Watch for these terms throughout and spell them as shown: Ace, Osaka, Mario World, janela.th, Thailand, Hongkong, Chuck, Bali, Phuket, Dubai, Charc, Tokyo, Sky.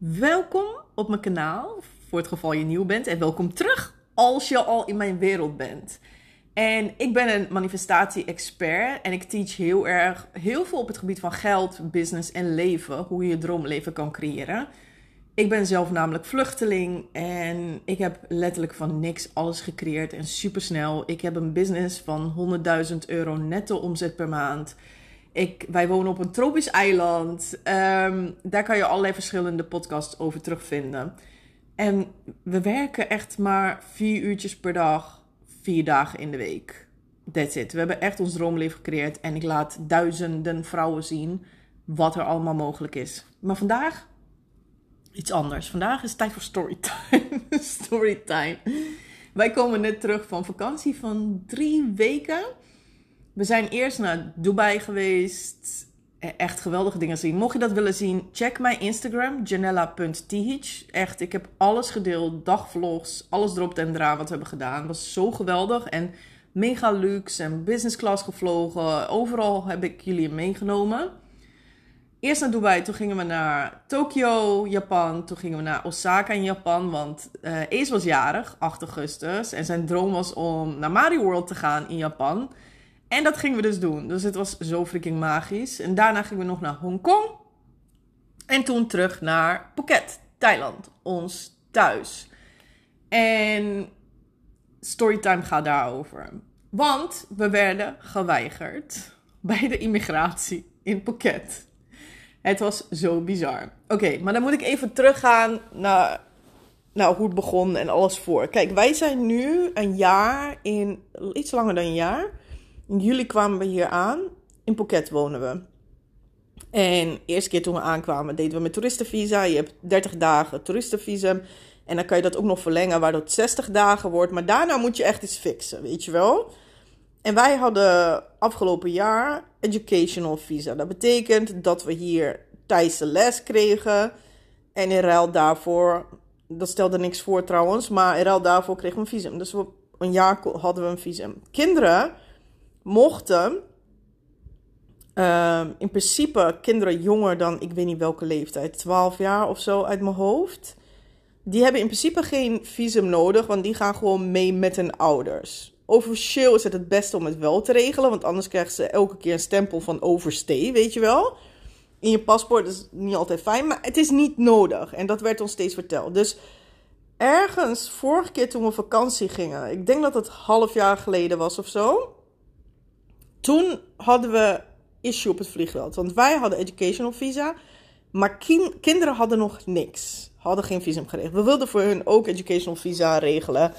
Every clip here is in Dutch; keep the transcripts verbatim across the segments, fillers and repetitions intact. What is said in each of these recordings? Welkom op mijn kanaal, voor het geval je nieuw bent. En welkom terug als je al in mijn wereld bent. En ik ben een manifestatie-expert en ik teach heel erg, heel veel op het gebied van geld, business en leven. Hoe je je droomleven kan creëren. Ik ben zelf namelijk vluchteling en ik heb letterlijk van niks alles gecreëerd en supersnel. Ik heb een business van honderdduizend euro netto omzet per maand. Ik, wij wonen op een tropisch eiland. Um, daar kan je allerlei verschillende podcasts over terugvinden. En we werken echt maar vier uurtjes per dag, vier dagen in de week. That's it. We hebben echt ons droomleven gecreëerd en ik laat duizenden vrouwen zien wat er allemaal mogelijk is. Maar vandaag iets anders. Vandaag is het tijd voor storytime. Storytime. Wij komen net terug van vakantie van drie weken. We zijn eerst naar Dubai geweest. Echt geweldige dingen zien. Mocht je dat willen zien, check mijn Instagram, janela punt t h. Echt, ik heb alles gedeeld. Dagvlogs, alles erop en eraan wat we hebben gedaan. Het was zo geweldig. En mega luxe en business class gevlogen. Overal heb ik jullie meegenomen. Eerst naar Dubai, toen gingen we naar Tokyo, Japan. Toen gingen we naar Osaka in Japan, want uh, Ace was jarig, acht augustus. En zijn droom was om naar Mario World te gaan in Japan. En dat gingen we dus doen. Dus het was zo freaking magisch. En daarna gingen we nog naar Hongkong. En toen terug naar Phuket, Thailand. Ons thuis. En storytime gaat daarover. Want we werden geweigerd bij de immigratie in Phuket. Het was zo bizar. Oké, okay, maar dan moet ik even teruggaan naar, naar hoe het begon en alles voor. Kijk, wij zijn nu een jaar in... Iets langer dan een jaar... In juli kwamen we hier aan. In Phuket wonen we. En de eerste keer toen we aankwamen deden we met toeristenvisa. Je hebt dertig dagen toeristenvisum. En dan kan je dat ook nog verlengen waardoor het zestig dagen wordt. Maar daarna moet je echt iets fixen, weet je wel. En wij hadden afgelopen jaar educational visa. Dat betekent dat we hier Thaise les kregen. En in ruil daarvoor, dat stelde niks voor trouwens. Maar in ruil daarvoor kregen we een visum. Dus we, een jaar hadden we een visum. Kinderen... mochten uh, in principe kinderen jonger dan ik weet niet welke leeftijd, twaalf jaar of zo uit mijn hoofd. Die hebben in principe geen visum nodig, want die gaan gewoon mee met hun ouders. Officieel is het het beste om het wel te regelen, want anders krijgen ze elke keer een stempel van overstay, weet je wel. In je paspoort is niet altijd fijn, maar het is niet nodig. En dat werd ons steeds verteld. Dus ergens, vorige keer toen we vakantie gingen, ik denk dat het half jaar geleden was of zo... Toen hadden we issue op het vliegveld. Want wij hadden educational visa. Maar ki- kinderen hadden nog niks. Hadden geen visum geregeld. We wilden voor hun ook educational visa regelen.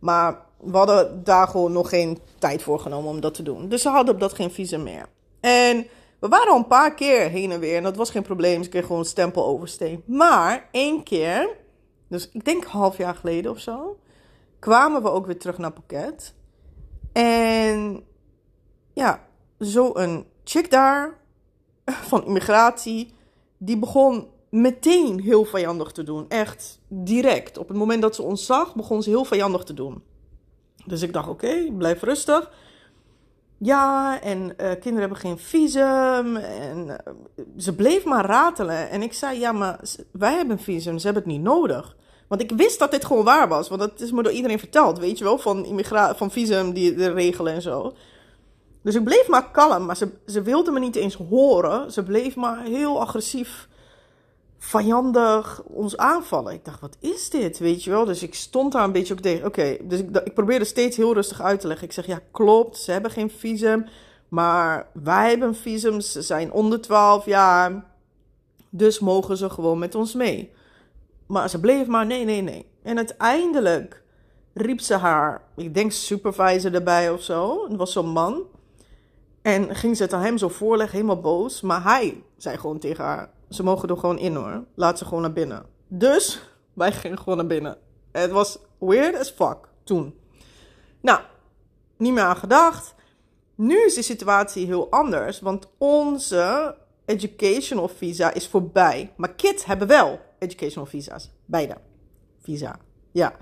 Maar we hadden daar gewoon nog geen tijd voor genomen om dat te doen. Dus ze hadden op dat geen visum meer. En we waren al een paar keer heen en weer. En dat was geen probleem. Ze kregen gewoon een stempel oversteken. Maar één keer. Dus ik denk half jaar geleden of zo. Kwamen we ook weer terug naar Phuket. En... ja, zo'n chick daar van immigratie, die begon meteen heel vijandig te doen. Echt direct. Op het moment dat ze ons zag, begon ze heel vijandig te doen. Dus ik dacht, oké, okay, blijf rustig. Ja, en uh, kinderen hebben geen visum. En uh, ze bleef maar ratelen. En ik zei, ja, maar wij hebben een visum, ze hebben het niet nodig. Want ik wist dat dit gewoon waar was. Want dat is me door iedereen verteld, weet je wel, van, immigra- van visum, die de regelen en zo. Dus ik bleef maar kalm, maar ze, ze wilde me niet eens horen. Ze bleef maar heel agressief, vijandig ons aanvallen. Ik dacht, wat is dit, weet je wel? Dus ik stond daar een beetje ook tegen. Oké, okay, dus ik, ik probeerde steeds heel rustig uit te leggen. Ik zeg, ja, klopt, ze hebben geen visum. Maar wij hebben een visum, ze zijn onder twaalf jaar. Dus mogen ze gewoon met ons mee. Maar ze bleef maar, nee, nee, nee. En uiteindelijk riep ze haar, ik denk supervisor erbij of zo. Dat was zo'n man. En ging ze het aan hem zo voorleggen, helemaal boos. Maar hij zei gewoon tegen haar, ze mogen er gewoon in hoor. Laat ze gewoon naar binnen. Dus wij gingen gewoon naar binnen. Het was weird as fuck toen. Nou, niet meer aan gedacht. Nu is de situatie heel anders. Want onze educational visa is voorbij. Maar kids hebben wel educational visa's. Beide. Visa. Ja.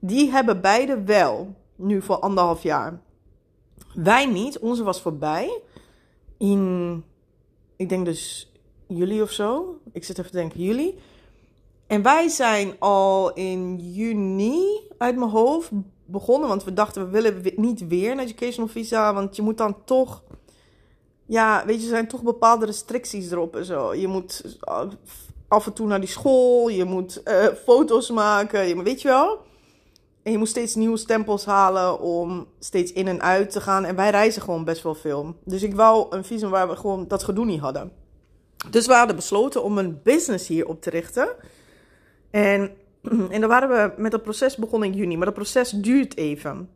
Die hebben beide wel. Nu voor anderhalf jaar. Wij niet, onze was voorbij in, ik denk dus juli of zo. Ik zit even te denken, juli. En wij zijn al in juni uit mijn hoofd begonnen. Want we dachten, we willen niet weer een educational visa. Want je moet dan toch... Ja, weet je, er zijn toch bepaalde restricties erop en zo. Je moet af en toe naar die school. Je moet uh, foto's maken. Je, weet je wel? En je moet steeds nieuwe stempels halen om steeds in en uit te gaan. En wij reizen gewoon best wel veel. Dus ik wou een visum waar we gewoon dat gedoe niet hadden. Dus we hadden besloten om een business hier op te richten. En, en dan waren we met dat proces begonnen in juni. Maar dat proces duurt even.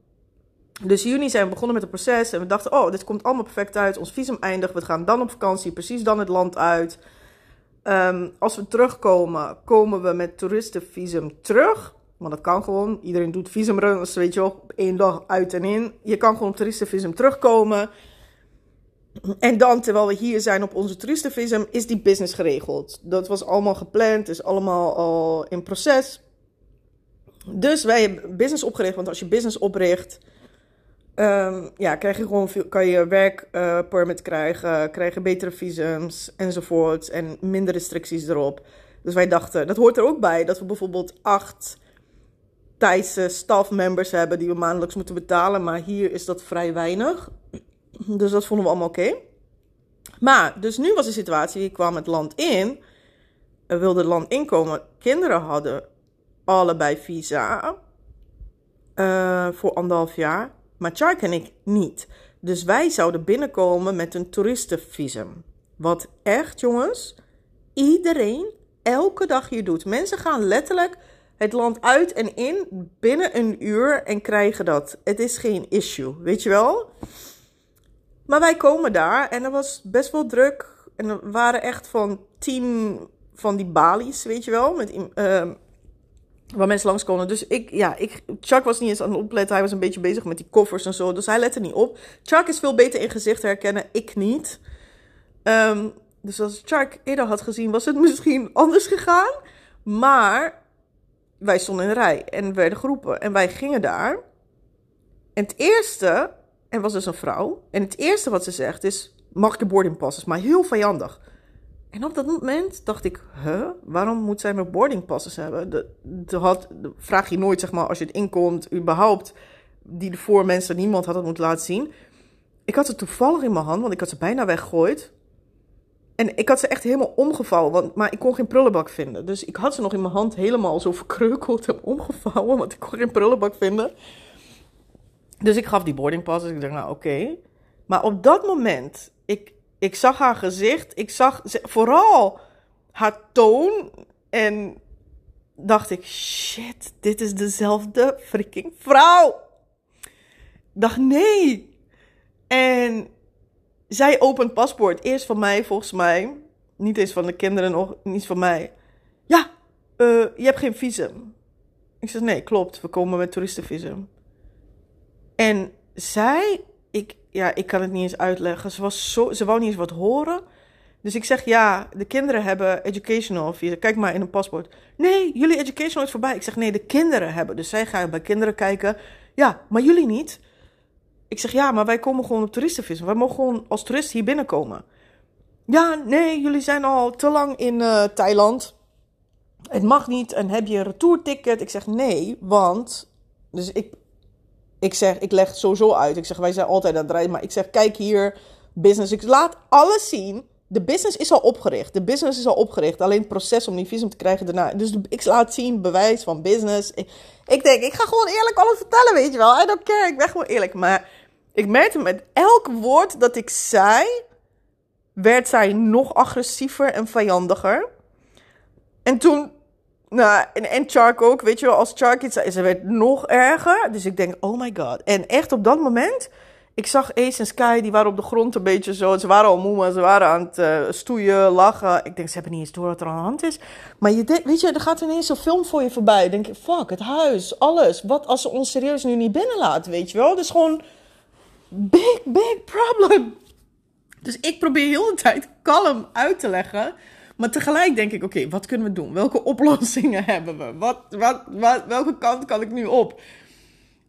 Dus in juni zijn we begonnen met het proces. En we dachten, oh, dit komt allemaal perfect uit. Ons visum eindigt. We gaan dan op vakantie. Precies dan het land uit. Um, als we terugkomen, komen we met toeristenvisum terug. Want dat kan gewoon. Iedereen doet visumruns, weet je wel. Eén dag uit en in. Je kan gewoon op toeristenvisum terugkomen. En dan, terwijl we hier zijn op onze toeristenvisum, is die business geregeld. Dat was allemaal gepland. Is allemaal al in proces. Dus wij hebben business opgericht. Want als je business opricht... Um, ja, krijg je gewoon veel, kan je werkpermit uh, krijgen, krijg je betere visums enzovoort en minder restricties erop. Dus wij dachten, dat hoort er ook bij, dat we bijvoorbeeld acht Thaise staffmembers hebben die we maandelijks moeten betalen. Maar hier is dat vrij weinig, dus dat vonden we allemaal oké. Okay. Maar, dus nu was de situatie, je kwam het land in, we wilden het land inkomen, kinderen hadden allebei visa uh, voor anderhalf jaar. Maar Charc en ik niet. Dus wij zouden binnenkomen met een toeristenvisum. Wat echt, jongens, iedereen elke dag hier doet. Mensen gaan letterlijk het land uit en in binnen een uur en krijgen dat. Het is geen issue, weet je wel? Maar wij komen daar en er was best wel druk. En er waren echt van tien van die balies, weet je wel, met... Uh, waar mensen langs konden. Dus ik, ja, ik, Chuck was niet eens aan het opletten. Hij was een beetje bezig met die koffers en zo. Dus hij lette niet op. Chuck is veel beter in gezicht herkennen. Ik niet. Um, dus als Chuck eerder had gezien, was het misschien anders gegaan. Maar wij stonden in de rij en werden geroepen. En wij gingen daar. En het eerste, en was dus een vrouw. En het eerste wat ze zegt is, mag ik de boarding passes? Maar heel vijandig. En op dat moment dacht ik, huh, waarom moet zij mijn boardingpasses hebben? De, de had, de vraag je nooit, zeg maar, als je het inkomt, überhaupt, die de voor mensen niemand had het moeten laten zien. Ik had ze toevallig in mijn hand, want ik had ze bijna weggegooid. En ik had ze echt helemaal omgevouwen, want, maar ik kon geen prullenbak vinden. Dus ik had ze nog in mijn hand helemaal zo verkreukeld en omgevouwen, want ik kon geen prullenbak vinden. Dus ik gaf die boardingpasses. Ik dacht, nou oké. Okay. Maar op dat moment, ik... Ik zag haar gezicht, ik zag vooral haar toon en dacht ik, shit, dit is dezelfde freaking vrouw. Dacht nee. En zij opent paspoort, eerst van mij volgens mij, niet eens van de kinderen nog, niet van mij. Ja, uh, je hebt geen visum. Ik zeg nee, klopt, we komen met toeristenvisum. En zij, ik... Ja, ik kan het niet eens uitleggen. Ze, was zo, ze wou niet eens wat horen. Dus ik zeg, ja, de kinderen hebben educational visa. Kijk maar in een paspoort. Nee, jullie educational is voorbij. Ik zeg, nee, de kinderen hebben. Dus zij gaan bij kinderen kijken. Ja, maar jullie niet. Ik zeg, ja, maar wij komen gewoon op toeristenvisum. Wij mogen gewoon als toerist hier binnenkomen. Ja, nee, jullie zijn al te lang in uh, Thailand. Het mag niet. En heb je een retourticket? Ik zeg, nee, want... Dus ik... Ik zeg, ik leg het sowieso uit. Ik zeg, wij zijn altijd aan het rijden. Maar ik zeg, kijk hier, business. Ik laat alles zien. De business is al opgericht. De business is al opgericht. Alleen het proces om die visum te krijgen daarna. Dus ik laat zien, bewijs van business. Ik, ik denk, ik ga gewoon eerlijk alles vertellen, weet je wel. I don't care, ik ben gewoon eerlijk. Maar ik merkte met elk woord dat ik zei, werd zij nog agressiever en vijandiger. En toen... Nou, en, en Charc ook, weet je wel, als Charc iets zei, ze werd nog erger. Dus ik denk, oh my god. En echt op dat moment, ik zag Ace en Sky, die waren op de grond een beetje zo. Ze waren al moe, maar ze waren aan het uh, stoeien, lachen. Ik denk, ze hebben niet eens door wat er aan de hand is. Maar je denk, weet je, er gaat ineens zo'n film voor je voorbij. Dan denk je, fuck, het huis, alles. Wat als ze ons serieus nu niet binnenlaat, weet je wel. Dus gewoon, big, big problem. Dus ik probeer heel de tijd kalm uit te leggen. Maar tegelijk denk ik, oké, okay, wat kunnen we doen? Welke oplossingen hebben we? Wat, wat, wat, welke kant kan ik nu op?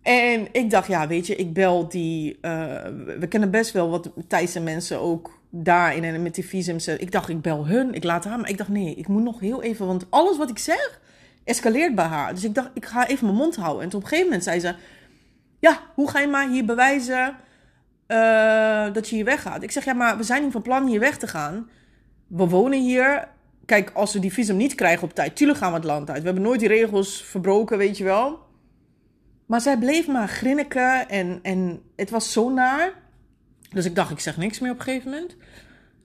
En ik dacht, ja, weet je, ik bel die... Uh, we kennen best wel wat Thaise mensen ook daarin en met die visums. Ik dacht, ik bel hun, ik laat haar. Maar ik dacht, nee, ik moet nog heel even. Want alles wat ik zeg, escaleert bij haar. Dus ik dacht, ik ga even mijn mond houden. En toen op een gegeven moment zei ze... Ja, hoe ga je maar hier bewijzen uh, dat je hier weggaat? Ik zeg, ja, maar we zijn niet van plan hier weg te gaan. We wonen hier. Kijk, als we die visum niet krijgen op tijd, tuurlijk gaan we het land uit. We hebben nooit die regels verbroken, weet je wel. Maar zij bleef maar grinniken en, en het was zo naar. Dus ik dacht, ik zeg niks meer op een gegeven moment.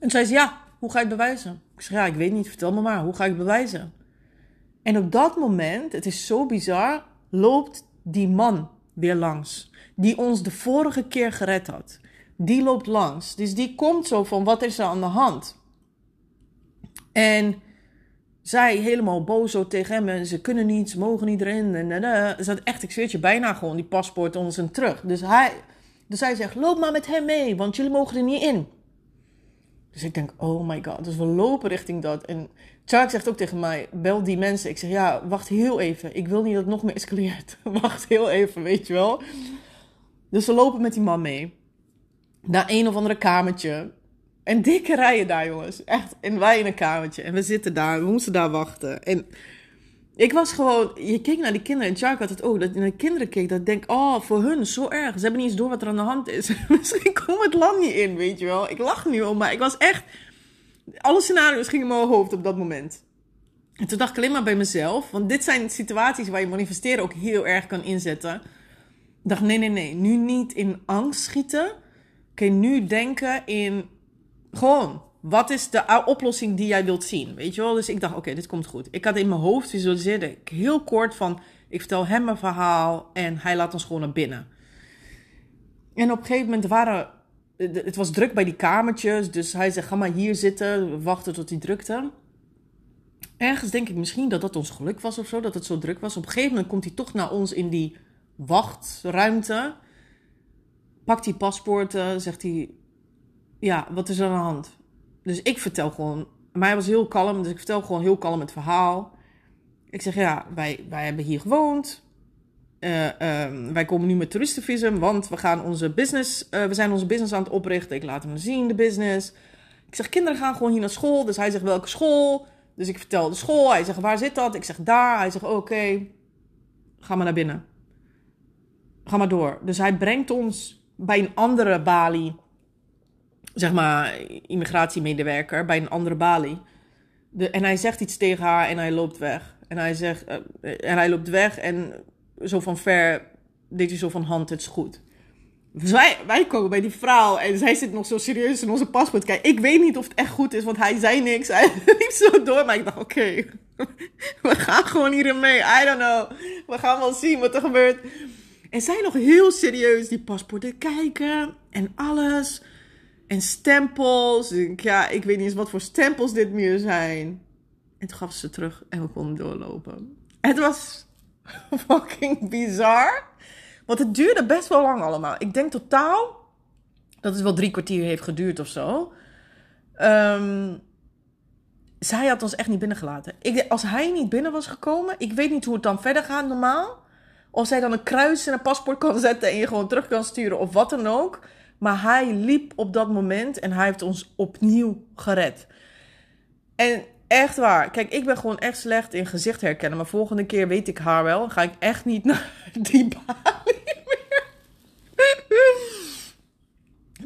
En zei ze, ja, hoe ga je het bewijzen? Ik zeg, ja, ik weet niet, vertel me maar, hoe ga ik het bewijzen? En op dat moment, het is zo bizar, loopt die man weer langs. Die ons de vorige keer gered had. Die loopt langs. Dus die komt zo van, wat is er aan de hand? En zij helemaal boos zo tegen hem. En ze kunnen niet, ze mogen niet erin. En, en, en. Ze had echt, ik zweer je, bijna gewoon die paspoort onder zijn terug. Dus, hij, dus zij zegt, loop maar met hem mee, want jullie mogen er niet in. Dus ik denk, oh my god. Dus we lopen richting dat. En Charc zegt ook tegen mij, bel die mensen. Ik zeg, ja, wacht heel even. Ik wil niet dat het nog meer escaleert. Wacht heel even, weet je wel. Dus we lopen met die man mee. Naar een of andere kamertje. En dikke rijen daar, jongens. Echt. En wij in een kamertje. En we zitten daar. We moesten daar wachten. En ik was gewoon... Je keek naar die kinderen. En Charc had het ook. Dat je naar de kinderen keek. Dat ik denk, oh, voor hun zo erg. Ze hebben niet eens door wat er aan de hand is. Misschien komt het land niet in, weet je wel. Ik lach nu om. Maar ik was echt... Alle scenario's gingen in mijn hoofd op dat moment. En toen dacht ik alleen maar bij mezelf. Want dit zijn situaties waar je manifesteren ook heel erg kan inzetten. Ik dacht, nee, nee, nee. Nu niet in angst schieten. Oké, nu denken in... Gewoon, wat is de oplossing die jij wilt zien? Weet je wel? Dus ik dacht, oké, okay, dit komt goed. Ik had in mijn hoofd visualiseerde ik heel kort van... Ik vertel hem mijn verhaal en hij laat ons gewoon naar binnen. En op een gegeven moment waren... Het was druk bij die kamertjes. Dus hij zei, ga maar hier zitten. We wachten tot die drukte. Ergens denk ik misschien dat dat ons geluk was of zo. Dat het zo druk was. Op een gegeven moment komt hij toch naar ons in die wachtruimte. Pakt die paspoorten. Zegt hij... Ja, wat is er aan de hand? Dus ik vertel gewoon... Maar hij was heel kalm, dus ik vertel gewoon heel kalm het verhaal. Ik zeg, ja, wij, wij hebben hier gewoond. Uh, uh, wij komen nu met toeristenvisum, want we gaan onze business... Uh, we zijn onze business aan het oprichten. Ik laat hem zien, de business. Ik zeg, kinderen gaan gewoon hier naar school. Dus hij zegt, welke school? Dus ik vertel de school. Hij zegt, waar zit dat? Ik zeg, daar. Hij zegt, oké, okay, ga maar naar binnen. Ga maar door. Dus hij brengt ons bij een andere balie... Zeg maar, immigratiemedewerker bij een andere balie. De, en hij zegt iets tegen haar en hij loopt weg. En hij zegt, uh, en hij loopt weg en zo van ver deed hij zo van hand, het is goed. Dus wij, wij komen bij die vrouw en zij zit nog zo serieus in onze paspoort. Kijk, ik weet niet of het echt goed is, want hij zei niks. Hij liep zo door, maar ik dacht, oké, okay, we gaan gewoon hierin mee. I don't know, we gaan wel zien wat er gebeurt. En zij nog heel serieus die paspoorten kijken en alles... En stempels. Ja, ik weet niet eens wat voor stempels dit meer zijn. En toen gaf ze terug en we konden doorlopen. Het was fucking bizar. Want het duurde best wel lang allemaal. Ik denk totaal dat het wel drie kwartier heeft geduurd of zo. Um, zij had ons echt niet binnengelaten. Ik, als hij niet binnen was gekomen, ik weet niet hoe het dan verder gaat normaal. Of zij dan een kruis in een paspoort kan zetten en je gewoon terug kan sturen of wat dan ook. Maar hij liep op dat moment en hij heeft ons opnieuw gered. En echt waar. Kijk, ik ben gewoon echt slecht in gezicht herkennen. Maar volgende keer weet ik haar wel. Ga ik echt niet naar die balie meer.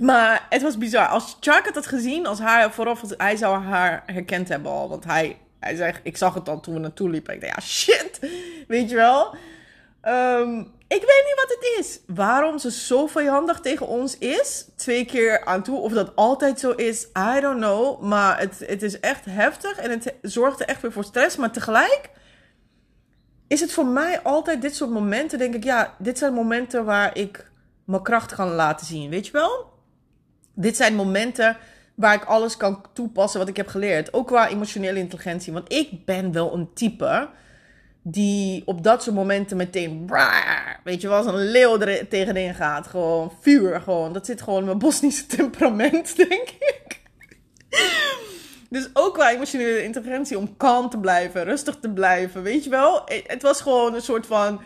Maar het was bizar. Als Chuck het had gezien, als haar vooraf, hij zou haar herkend hebben al. Want hij, hij zei, ik zag het al toen we naartoe liepen. Ik dacht, ja shit. Weet je wel. Um, ik weet niet wat het is. Waarom ze zo vijandig tegen ons is. Twee keer aan toe. Of dat altijd zo is. I don't know. Maar het, het is echt heftig. En het zorgde echt weer voor stress. Maar tegelijk is het voor mij altijd dit soort momenten. Denk ik, ja, dit zijn momenten waar ik mijn kracht kan laten zien. Weet je wel? Dit zijn momenten waar ik alles kan toepassen wat ik heb geleerd. Ook qua emotionele intelligentie. Want ik ben wel een type... Die op dat soort momenten meteen... Braar, weet je wel, als een leeuw er tegenin gaat. Gewoon vuur, gewoon. Dat zit gewoon in mijn Bosnische temperament, denk ik. Dus ook qua emotionele intelligentie om kalm te blijven, rustig te blijven, weet je wel. Het was gewoon een soort van...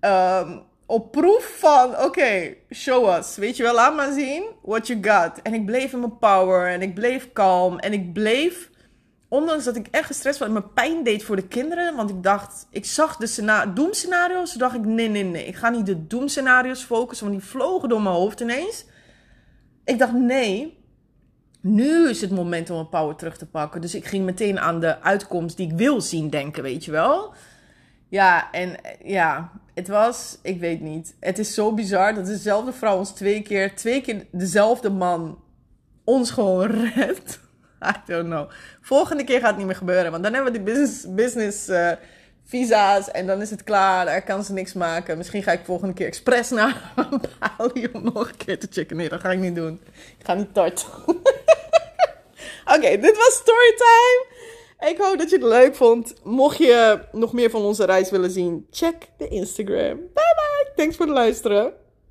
Um, op proef van, oké, okay, show us. Weet je wel, laat maar zien what you got. En ik bleef in mijn power en ik bleef kalm en ik bleef... Ondanks dat ik echt gestrest was en mijn pijn deed voor de kinderen. Want ik dacht, ik zag de scena- doemscenario's. Toen dacht ik, nee, nee, nee. Ik ga niet de doemscenario's focussen. Want die vlogen door mijn hoofd ineens. Ik dacht, nee. Nu is het moment om mijn power terug te pakken. Dus ik ging meteen aan de uitkomst die ik wil zien denken, weet je wel. Ja, en ja, het was, ik weet niet. Het is zo bizar dat dezelfde vrouw ons twee keer, twee keer dezelfde man ons gewoon redt. I don't know. Volgende keer gaat het niet meer gebeuren. Want dan hebben we die business, business uh, visa's. En dan is het klaar. Daar kan ze niks maken. Misschien ga ik volgende keer expres naar Bali om nog een keer te checken. Nee, dat ga ik niet doen. Ik ga niet tarten. Oké, okay, dit was Storytime. Ik hoop dat je het leuk vond. Mocht je nog meer van onze reis willen zien, check de Instagram. Bye bye. Thanks voor het luisteren.